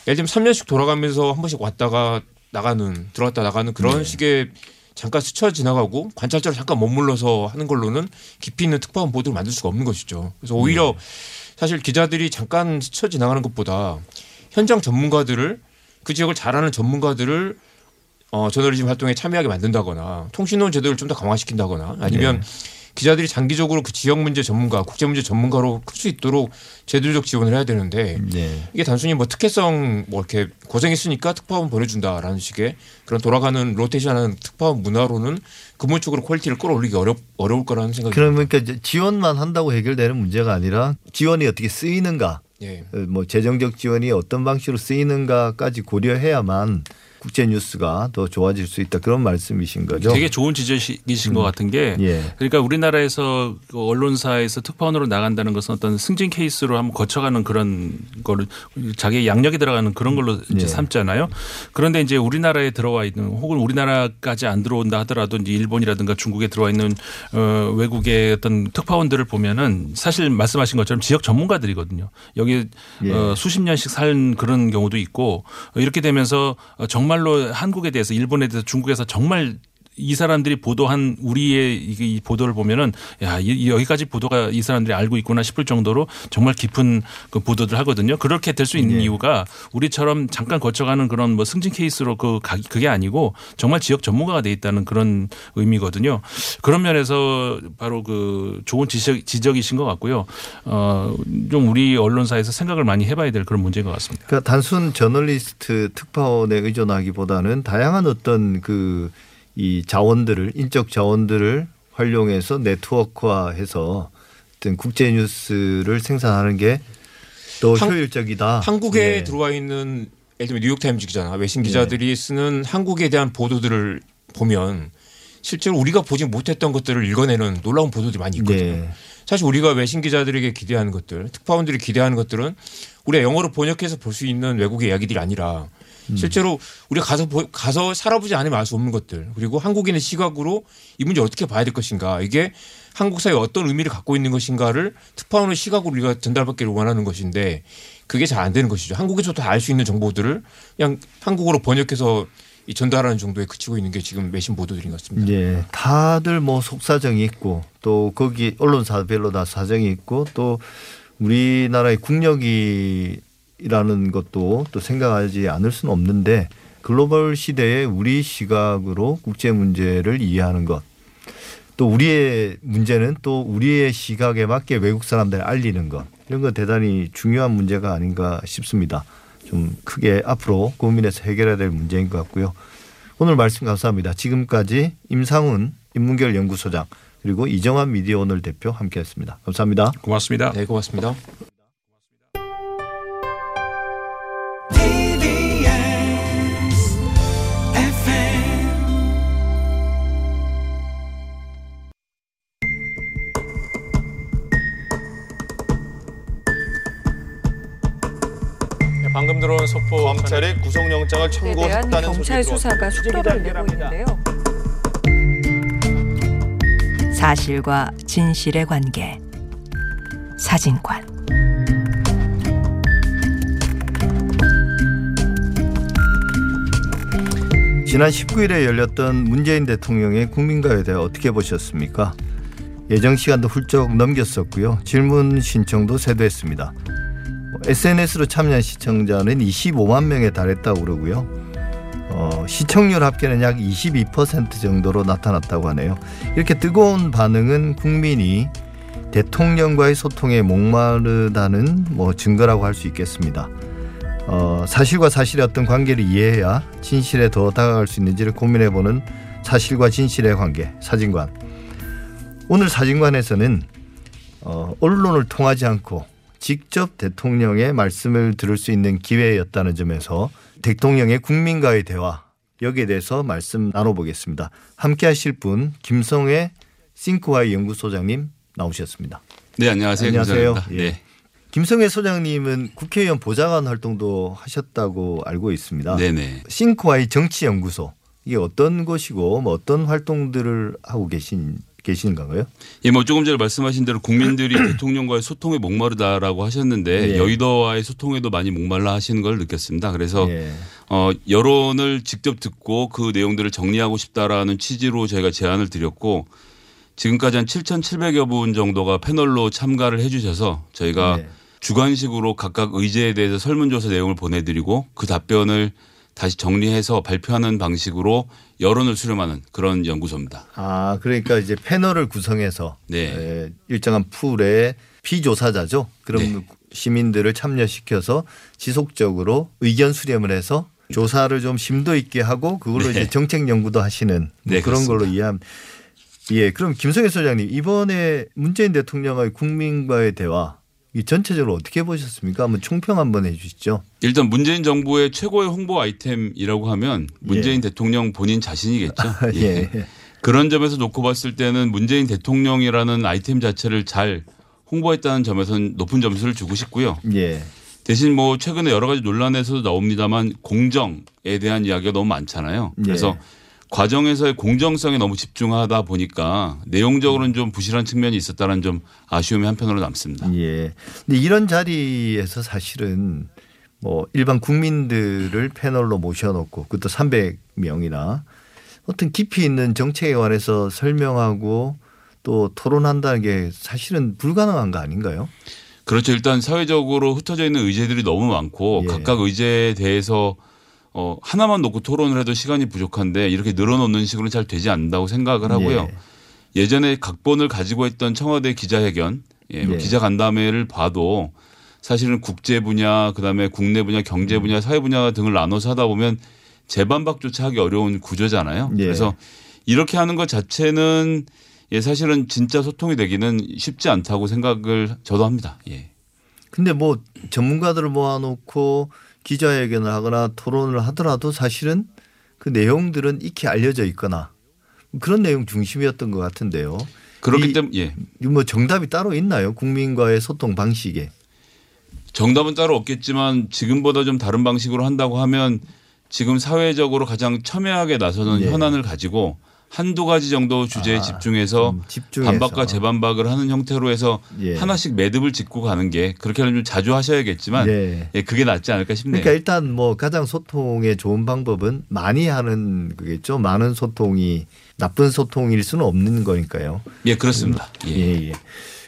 예를 들면 삼 년씩 돌아가면서 한 번씩 왔다가 나가는 들어갔다 나가는 그런 네. 식의 잠깐 스쳐 지나가고 관찰자로 잠깐 머물러서 하는 걸로는 깊이 있는 특파원 보도를 만들 수가 없는 것이죠. 그래서 오히려 네. 사실 기자들이 잠깐 스쳐 지나가는 것보다 현장 전문가들을 그 지역을 잘 아는 전문가들을 어, 저널리즘 활동에 참여하게 만든다거나 통신론 제도를 좀 더 강화시킨다거나 아니면 네. 기자들이 장기적으로 그 지역 문제 전문가, 국제 문제 전문가로 클 수 있도록 제도적 지원을 해야 되는데 네. 이게 단순히 뭐 특혜성 뭐 이렇게 고생했으니까 특파원 보내준다라는 식의 그런 돌아가는 로테이션하는 특파원 문화로는 근본적으로 퀄리티를 끌어올리기 어렵, 어려울 거라는 생각이 듭니다. 그러니까 지원만 한다고 해결되는 문제가 아니라 지원이 어떻게 쓰이는가, 네. 뭐 재정적 지원이 어떤 방식으로 쓰이는가까지 고려해야만 국제 뉴스가 더 좋아질 수 있다 그런 말씀이신 거죠. 되게 좋은 지적이신 음. 것 같은 게 예. 그러니까 우리나라에서 언론사에서 특파원으로 나간다는 것은 어떤 승진 케이스로 한번 거쳐가는 그런 거를 자기의 양력이 들어가는 그런 걸로 이제 예. 삼잖아요. 그런데 이제 우리나라에 들어와 있는 혹은 우리나라까지 안 들어온다 하더라도 이제 일본이라든가 중국에 들어와 있는 외국의 어떤 특파원들을 보면은 사실 말씀하신 것처럼 지역 전문가들이거든요. 여기 예. 어, 수십 년씩 산 그런 경우도 있고 이렇게 되면서 정말로 한국에 대해서 일본에 대해서 중국에서 정말 이 사람들이 보도한 우리의 이 보도를 보면은 야 여기까지 보도가 이 사람들이 알고 있구나 싶을 정도로 정말 깊은 그 보도들 하거든요. 그렇게 될 수 있는 네. 이유가 우리처럼 잠깐 거쳐가는 그런 뭐 승진 케이스로 그 그게 아니고 정말 지역 전문가가 돼 있다는 그런 의미거든요. 그런 면에서 바로 그 좋은 지적, 지적이신 것 같고요. 어, 좀 우리 언론사에서 생각을 많이 해봐야 될 그런 문제인 것 같습니다. 그러니까 단순 저널리스트 특파원에 의존하기보다는 다양한 어떤 그 이 자원들을 인적 자원들을 활용해서 네트워크화해서 어떤 국제 뉴스를 생산하는 게 더 효율적이다. 한국에 예. 들어와 있는 예를 들면 뉴욕타임즈 기자나 외신 기자들이 예. 쓰는 한국에 대한 보도들을 보면 실제로 우리가 보지 못했던 것들을 읽어내는 놀라운 보도들이 많이 있거든요. 예. 사실 우리가 외신 기자들에게 기대하는 것들, 특파원들이 기대하는 것들은 우리가 영어로 번역해서 볼 수 있는 외국의 이야기들이 아니라 실제로 우리가 가서 가서 살아보지 않으면 알 수 없는 것들 그리고 한국인의 시각으로 이 문제 어떻게 봐야 될 것인가 이게 한국 사회에 어떤 의미를 갖고 있는 것인가를 특파원의 시각으로 우리가 전달받기를 원하는 것인데 그게 잘 안 되는 것이죠. 한국에서도 알 수 있는 정보들을 그냥 한국어로 번역해서 전달하는 정도에 그치고 있는 게 지금 매신 보도들인 것 같습니다. 예, 다들 뭐 속사정이 있고 또 거기 언론사별로 다 사정이 있고 또 우리나라의 국력이 이라는 것도 또 생각하지 않을 수는 없는데 글로벌 시대에 우리 시각으로 국제 문제를 이해하는 것 또 우리의 문제는 또 우리의 시각에 맞게 외국 사람들을 알리는 것 이런 거 대단히 중요한 문제가 아닌가 싶습니다. 좀 크게 앞으로 고민해서 해결해야 될 문제인 것 같고요. 오늘 말씀 감사합니다. 지금까지 임상훈 인문결 연구소장 그리고 이정환 미디어오늘 대표 함께했습니다. 감사합니다. 고맙습니다. 네, 고맙습니다. 방금 들어온 속보. 검찰이 구속영장을 청구했다는 경찰 수사가 속도를 내고 있는데요. 사실과 진실의 관계. 사진관. 지난 십구 일에 열렸던 문재인 대통령의 국민과에 대해 어떻게 보셨습니까? 예정 시간도 훌쩍 넘겼었고요. 질문 신청도 세도했습니다. 에스엔에스로 참여한 시청자는 이십오만 명에 달했다고 그러고요. 어, 시청률 합계는 약 이십이 퍼센트 정도로 나타났다고 하네요. 이렇게 뜨거운 반응은 국민이 대통령과의 소통에 목마르다는 뭐 증거라고 할 수 있겠습니다. 어, 사실과 사실의 어떤 관계를 이해해야 진실에 더 다가갈 수 있는지를 고민해보는 사실과 진실의 관계, 사진관. 오늘 사진관에서는 어, 언론을 통하지 않고 직접 대통령의 말씀을 들을 수 있는 기회였다는 점에서 대통령의 국민과의 대화 여기에 대해서 말씀 나눠보겠습니다. 함께하실 분 김성애 싱크와이 연구소장님 나오셨습니다. 네, 안녕하세요. 안녕하세요. 예. 네. 김성애 소장님은 국회의원 보좌관 활동도 하셨다고 알고 있습니다. 네네. 싱크와이 정치연구소 이게 어떤 곳이고 뭐 어떤 활동들을 하고 계신? 계시는 건가요? 예, 뭐 조금 전에 말씀하신 대로 국민들이 대통령과의 소통에 목마르다라고 하셨는데 예. 여의도와의 소통에도 많이 목말라 하시는 걸 느꼈습니다. 그래서 예. 어, 여론을 직접 듣고 그 내용들을 정리하고 싶다라는 취지로 저희가 제안을 드렸고 지금까지 한 칠천칠백여 분 정도가 패널로 참가를 해 주셔서 저희가 예. 주관식으로 각각 의제에 대해서 설문조사 내용을 보내드리고 그 답변을 다시 정리해서 발표하는 방식으로 여론을 수렴하는 그런 연구소입니다. 아, 그러니까 이제 패널을 구성해서 네. 일정한 풀의 피조사자죠. 그럼 네. 시민들을 참여시켜서 지속적으로 의견 수렴을 해서 조사를 좀 심도 있게 하고 그걸로 네. 이제 정책 연구도 하시는 네, 그런 그렇습니다. 걸로 이해합니다. 예, 그럼 김성애 소장님 이번에 문재인 대통령의 국민과의 대화 이 전체적으로 어떻게 보셨습니까? 한번 총평 한번 해 주시죠. 일단 문재인 정부의 최고의 홍보 아이템이라고 하면 문재인 예. 대통령 본인 자신이겠죠. 예. 예. 그런 점에서 놓고 봤을 때는 문재인 대통령이라는 아이템 자체를 잘 홍보했다는 점에서는 높은 점수를 주고 싶고요. 예. 대신 뭐 최근에 여러 가지 논란에서도 나옵니다만 공정에 대한 이야기가 너무 많잖아요. 그래서 예. 과정에서의 공정성에 너무 집중하다 보니까 내용적으로는 좀 부실한 측면이 있었다는 좀 아쉬움이 한편으로 남습니다. 예. 근데 이런 자리에서 사실은 뭐 일반 국민들을 패널로 모셔놓고 그것도 삼백 명이나 어떤 깊이 있는 정책에 관해서 설명하고 또 토론한다는 게 사실은 불가능한 거 아닌가요? 그렇죠. 일단 사회적으로 흩어져 있는 의제들이 너무 많고 예. 각각 의제에 대해서 어, 하나만 놓고 토론을 해도 시간이 부족한데 이렇게 늘어놓는 식으로는 잘 되지 않는다고 생각을 하고요. 예. 예전에 각본을 가지고 했던 청와대 기자회견, 예, 예. 기자간담회를 봐도 사실은 국제 분야, 그다음에 국내 분야, 경제 분야, 사회 분야 등을 나눠서 하다 보면 재반박조차 하기 어려운 구조잖아요. 예. 그래서 이렇게 하는 것 자체는 예, 사실은 진짜 소통이 되기는 쉽지 않다고 생각을 저도 합니다. 예. 근데 뭐 전문가들을 모아놓고 기자회견을 하거나 토론을 하더라도 사실은 그 내용들은 익히 알려져 있거나 그런 내용 중심이었던 것 같은데요. 그렇기 때문에 예. 뭐 정답이 따로 있나요? 국민과의 소통 방식에. 정답은 따로 없겠지만 지금보다 좀 다른 방식으로 한다고 하면 지금 사회적으로 가장 첨예하게 나서는 예. 현안을 가지고 한두 가지 정도 주제에 아, 집중해서, 집중해서 반박과 재반박을 하는 형태로 해서 예. 하나씩 매듭을 짚고 가는 게 그렇게 하면 좀 자주 하셔야겠지만 예. 예, 그게 낫지 않을까 싶네요. 그러니까 일단 뭐 가장 소통의 좋은 방법은 많이 하는 거겠죠. 많은 소통이 나쁜 소통일 수는 없는 거니까요. 예, 그렇습니다. 예. 예, 예.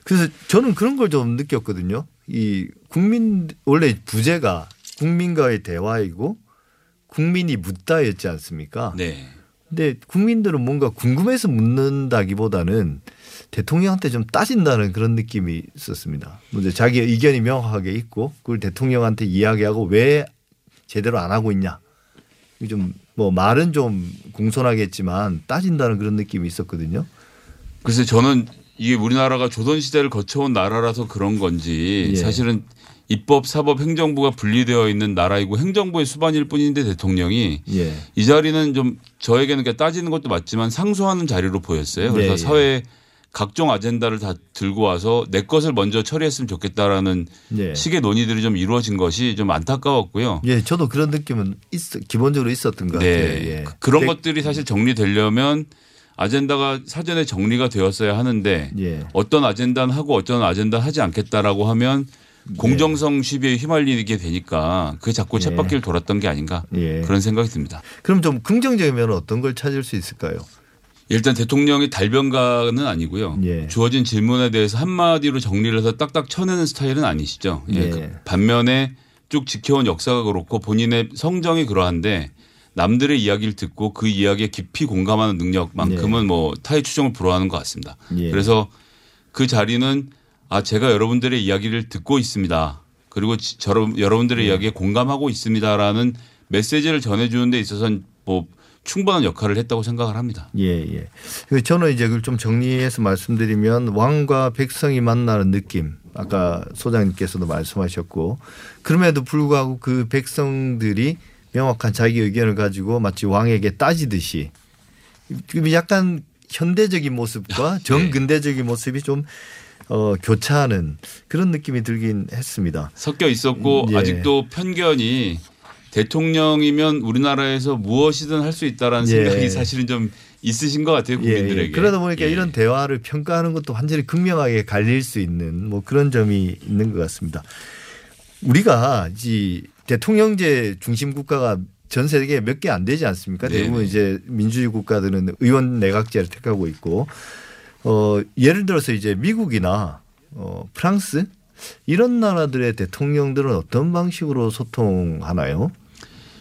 그래서 저는 그런 걸 좀 느꼈거든요. 이 국민 원래 부제가 국민과의 대화이고 국민이 묻다였지 않습니까? 네. 근데 국민들은 뭔가 궁금해서 묻는다기보다는 대통령한테 좀 따진다는 그런 느낌이 있었습니다. 먼저 자기 의견이 명확하게 있고 그걸 대통령한테 이야기하고 왜 제대로 안 하고 있냐. 좀 뭐 말은 좀 공손하겠지만 따진다는 그런 느낌이 있었거든요. 글쎄 저는 이게 우리나라가 조선시대를 거쳐온 나라라서 그런 건지 예. 사실은 입법, 사법, 행정부가 분리되어 있는 나라이고 행정부의 수반일 뿐인데 대통령이 예. 이 자리는 좀 저에게는 그러니까 따지는 것도 맞지만 상소하는 자리로 보였어요. 그래서 예. 사회의 각종 아젠다를 다 들고 와서 내 것을 먼저 처리했으면 좋겠다라는 예. 식의 논의들이 좀 이루어진 것이 좀 안타까웠고요. 예, 저도 그런 느낌은 있어, 기본적으로 있었던 것 네. 같아요. 예. 그런 것들이 사실 정리되려면 아젠다가 사전에 정리가 되었어야 하는데 예. 어떤 아젠다는 하고 어떤 아젠다는 하지 않겠다라고 하면 공정성 시비에 휘말리게 되니까 그게 자꾸 쳇바퀴를 예. 돌았던 게 아닌가 예. 그런 생각이 듭니다. 그럼 좀 긍정적인 면은 어떤 걸 찾을 수 있을까요? 일단 대통령이 달변가는 아니고요. 예. 주어진 질문에 대해서 한마디로 정리를 해서 딱딱 쳐내는 스타일은 아니시죠. 예. 예. 그 반면에 쭉 지켜온 역사가 그렇고 본인의 성정이 그러한데 남들의 이야기를 듣고 그 이야기에 깊이 공감하는 능력만큼은 예. 뭐 타의 추종을 불허하는 것 같습니다. 예. 그래서 그 자리는 아, 제가 여러분들의 이야기를 듣고 있습니다. 그리고 저, 여러분들의 네. 이야기에 공감하고 있습니다라는 메시지를 전해주는 데 있어서는 뭐 충분한 역할을 했다고 생각을 합니다. 예, 예. 저는 이제 그걸 좀 정리해서 말씀드리면 왕과 백성이 만나는 느낌. 아까 소장님께서도 말씀하셨고 그럼에도 불구하고 그 백성들이 명확한 자기 의견을 가지고 마치 왕에게 따지듯이 약간 현대적인 모습과 정근대적인 모습이 좀 어, 교차하는 그런 느낌이 들긴 했습니다. 섞여 있었고 예. 아직도 편견이 대통령이면 우리나라에서 무엇이든 할 수 있다라는 예. 생각이 사실은 좀 있으신 것 같아요. 국민들에게. 예. 그러다 보니까 예. 이런 대화를 평가하는 것도 완전히 극명하게 갈릴 수 있는 뭐 그런 점이 있는 것 같습니다. 우리가 이 대통령제 중심 국가가 전 세계에 몇 개 안 되지 않습니까? 네. 대부분 이제 민주주의 국가들은 의원 내각제를 택하고 있고 어, 예를 들어서 이제 미국이나 어, 프랑스 이런 나라들의 대통령들은 어떤 방식으로 소통하나요?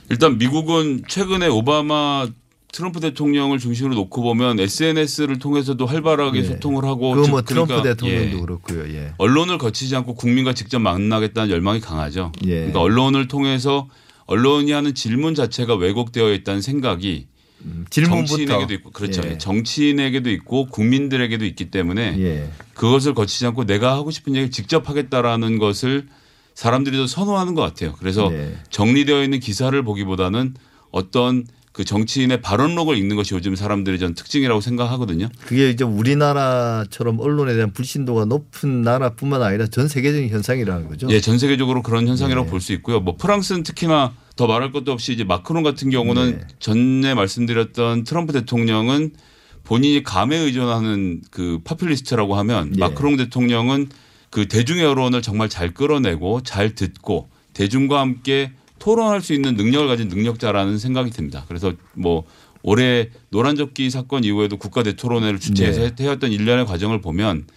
일단 미국은 최근에 오바마 트럼프 대통령을 중심으로 놓고 보면 에스엔에스를 통해서도 활발하게 예. 소통을 하고 그거 뭐 그러니까 트럼프 대통령도 예. 그렇고요. 예. 언론을 거치지 않고 국민과 직접 만나겠다는 열망이 강하죠. 예. 그러니까 언론을 통해서 언론이 하는 질문 자체가 왜곡되어 있다는 생각이 음, 질문부터. 정치인에게도 있고 그렇죠. 예. 정치인에게도 있고 국민들에게도 있기 때문에 예. 그것을 거치지 않고 내가 하고 싶은 얘기를 직접 하겠다라는 것을 사람들이 더 선호하는 것 같아요. 그래서 예. 정리되어 있는 기사를 보기보다는 어떤 그 정치인의 발언록을 읽는 것이 요즘 사람들의 전 특징이라고 생각하거든요. 그게 이제 우리나라처럼 언론에 대한 불신도가 높은 나라뿐만 아니라 전 세계적인 현상이라는 거죠. 예, 전 세계적으로 그런 현상이라고 네. 볼 수 있고요. 뭐 프랑스는 특히나 더 말할 것도 없이 이제 마크롱 같은 경우는 네. 전에 말씀드렸던 트럼프 대통령은 본인이 감에 의존하는 그 파퓰리스트라고 하면 네. 마크롱 대통령은 그 대중의 여론을 정말 잘 끌어내고 잘 듣고 대중과 함께 토론할 수 있는 능력을 가진 능력자라는 생각이 듭니다. 그래서 뭐 올해 노란접기 사건 이후에도 국가대토론회를 주최해서 네. 해왔던 일련의 과정을 보면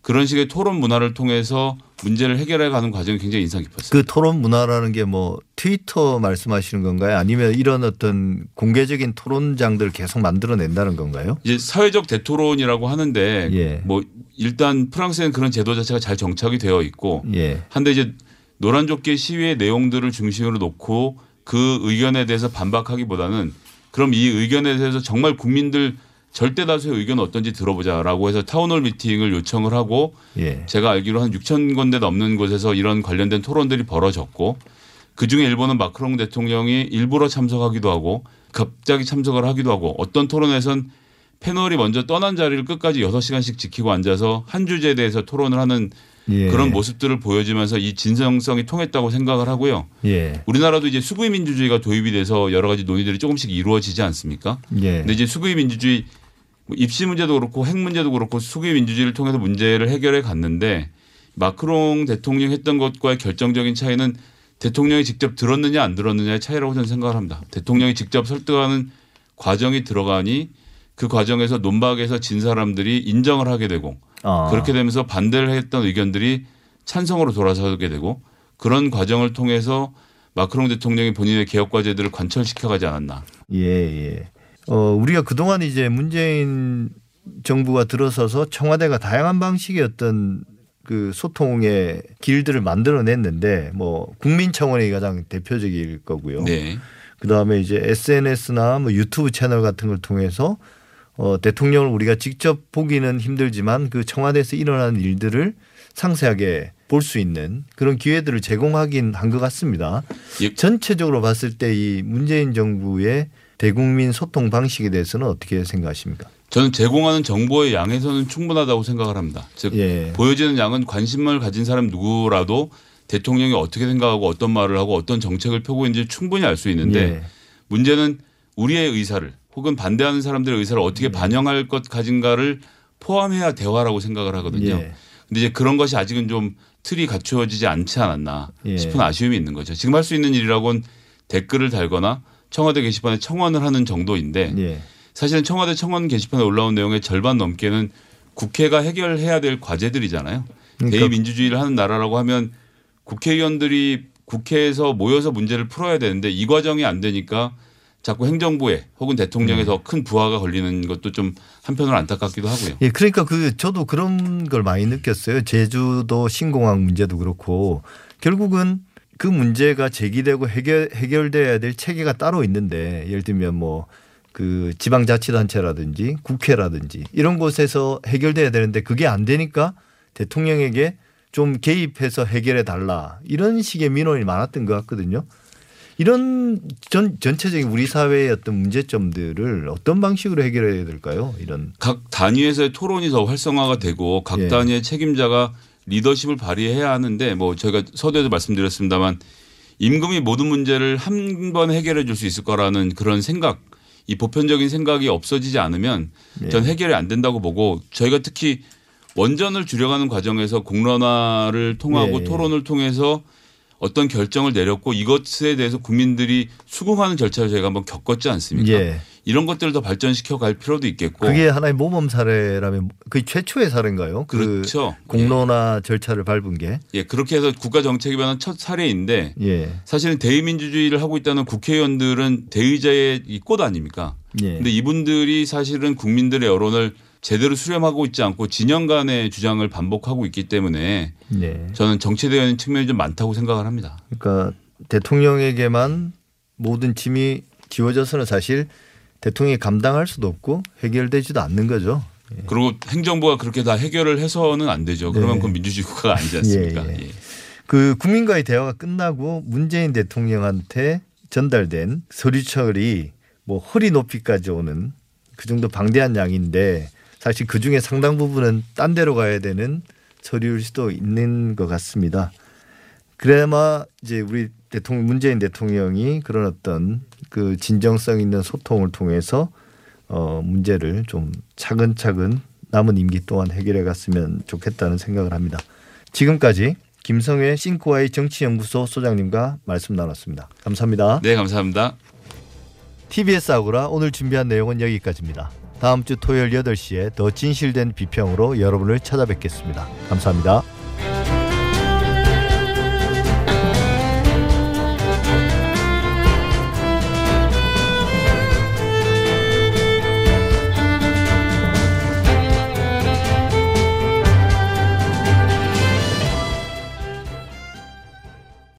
그런 식의 토론 문화를 통해서 문제를 해결해가는 과정이 굉장히 인상 깊었어요. 그 토론 문화라는 게 뭐 트위터 말씀하시는 건가요? 아니면 이런 어떤 공개적인 토론장들을 계속 만들어낸다는 건가요? 이제 사회적 대토론이라고 하는데 예. 뭐 일단 프랑스에는 그런 제도 자체가 잘 정착이 되어 있고 예. 한데 이제 노란조끼 시위의 내용들을 중심으로 놓고 그 의견에 대해서 반박하기보다는 그럼 이 의견에 대해서 정말 국민들 절대 다수의 의견은 어떤지 들어보자라고 해서 타운홀 미팅을 요청을 하고 예. 제가 알기로 한 육천 군데 넘는 곳에서 이런 관련된 토론들이 벌어졌고 그중에 일본은 마크롱 대통령이 일부러 참석하기도 하고 갑자기 참석을 하기도 하고 어떤 토론에선 패널이 먼저 떠난 자리를 끝까지 여섯 시간씩 지키고 앉아서 한 주제에 대해서 토론을 하는 예. 그런 모습들을 보여주면서 이 진정성이 통했다고 생각을 하고요. 예. 우리나라도 이제 수구의 민주주의가 도입이 돼서 여러 가지 논의들이 조금씩 이루어지지 않습니까? 예. 근데 이제 수구의 민주주의 입시 문제도 그렇고 핵 문제도 그렇고 수구의 민주주의를 통해서 문제를 해결해 갔는데 마크롱 대통령 했던 것과의 결정적인 차이는 대통령이 직접 들었느냐 안 들었느냐의 차이라고 저는 생각을 합니다. 대통령이 직접 설득하는 과정이 들어가니 그 과정에서 논박에서 진 사람들이 인정을 하게 되고 아. 그렇게 되면서 반대를 했던 의견들이 찬성으로 돌아서게 되고 그런 과정을 통해서 마크롱 대통령이 본인의 개혁 과제들을 관철시켜 가지 않았나. 예, 예. 어, 우리가 그동안 이제 문재인 정부가 들어서서 청와대가 다양한 방식의 어떤 그 소통의 길들을 만들어냈는데 뭐 국민청원이 가장 대표적일 거고요. 네. 그다음에 이제 에스엔에스나 뭐 유튜브 채널 같은 걸 통해서 어, 대통령을 우리가 직접 보기는 힘들지만 그 청와대에서 일어나는 일들을 상세하게 볼 수 있는 그런 기회들을 제공하긴 한 것 같습니다. 예. 전체적으로 봤을 때 이 문재인 정부의 대국민 소통 방식에 대해서는 어떻게 생각하십니까? 저는 제공하는 정보의 양에서는 충분하다고 생각을 합니다. 즉 예. 보여지는 양은 관심을 가진 사람 누구라도 대통령이 어떻게 생각하고 어떤 말을 하고 어떤 정책을 펴고 있는지 충분히 알 수 있는데 예. 문제는 우리의 의사를 혹은 반대하는 사람들의 의사를 어떻게 반영할 것 가진가를 포함해야 대화라고 생각을 하거든요. 그런데 예. 이제 그런 것이 아직은 좀 틀이 갖추어지지 않지 않았나 예. 싶은 아쉬움이 있는 거죠. 지금 할 수 있는 일이라고는 댓글을 달거나 청와대 게시판에 청원을 하는 정도인데 예. 사실은 청와대 청원 게시판에 올라온 내용의 절반 넘게는 국회가 해결해야 될 과제들이잖아요. 그러니까. 대의민주주의를 하는 나라라고 하면 국회의원들이 국회에서 모여서 문제를 풀어야 되는데 이 과정이 안 되니까 자꾸 행정부에 혹은 대통령에 네. 더 큰 부하가 걸리는 것도 좀 한편으로 안타깝기도 하고요. 예, 그러니까 그 저도 그런 걸 많이 느꼈어요. 제주도 신공항 문제도 그렇고 결국은 그 문제가 제기되고 해결 해결돼야 될 체계가 따로 있는데 예를 들면 뭐 그 지방자치단체라든지 국회라든지 이런 곳에서 해결돼야 되는데 그게 안 되니까 대통령에게 좀 개입해서 해결해 달라 이런 식의 민원이 많았던 것 같거든요. 이런 전, 전체적인 우리 사회의 어떤 문제점들을 어떤 방식으로 해결해야 될까요? 이런 각 단위에서의 토론이 더 활성화가 되고 각 예. 단위의 책임자가 리더십을 발휘해야 하는데 뭐 저희가 서두에도 말씀드렸습니다만 임금이 모든 문제를 한 번 해결해 줄 수 있을 거라는 그런 생각 이 보편적인 생각이 없어지지 않으면 예. 전 해결이 안 된다고 보고 저희가 특히 원전을 줄여가는 과정에서 공론화를 통하고 예. 토론을 통해서 어떤 결정을 내렸고 이것에 대해서 국민들이 수긍하는 절차를 저희가 한번 겪었지 않습니까? 예. 이런 것들을 더 발전시켜 갈 필요도 있겠고. 그게 하나의 모범 사례라면 그게 최초의 사례인가요? 그렇죠. 그 공론화 예. 절차를 밟은 게. 예, 그렇게 해서 국가 정책에 관한 첫 사례인데 예. 사실은 대의민주주의를 하고 있다는 국회의원들은 대의자의 꽃 아닙니까? 그런데 예. 이분들이 사실은 국민들의 여론을 제대로 수렴하고 있지 않고 진영 간의 주장을 반복하고 있기 때문에 네. 저는 정체되어 있는 측면이 좀 많다고 생각을 합니다. 그러니까 대통령에게만 모든 짐이 지워져서는 사실 대통령이 감당할 수도 없고 해결되지도 않는 거죠. 예. 그리고 행정부가 그렇게 다 해결을 해서는 안 되죠. 그러면 예. 그건 민주주의 국가가 아니지 않습니까? 예. 예. 그 국민과의 대화가 끝나고 문재인 대통령한테 전달된 서류철이 뭐 허리 높이까지 오는 그 정도 방대한 양인데 사실 그중에 상당 부분은 딴 데로 가야 되는 서류일 수도 있는 것 같습니다. 그나마 이제 우리 대통령 문재인 대통령이 그런 어떤 그 진정성 있는 소통을 통해서 어 문제를 좀 차근차근 남은 임기 동안 해결해 갔으면 좋겠다는 생각을 합니다. 지금까지 김성회 싱크와이 정치연구소 소장님과 말씀 나눴습니다. 감사합니다. 네, 감사합니다. 티비에스 아고라 오늘 준비한 내용은 여기까지입니다. 다음 주 토요일 여덟 시에 더 진실된 비평으로 여러분을 찾아뵙겠습니다. 감사합니다.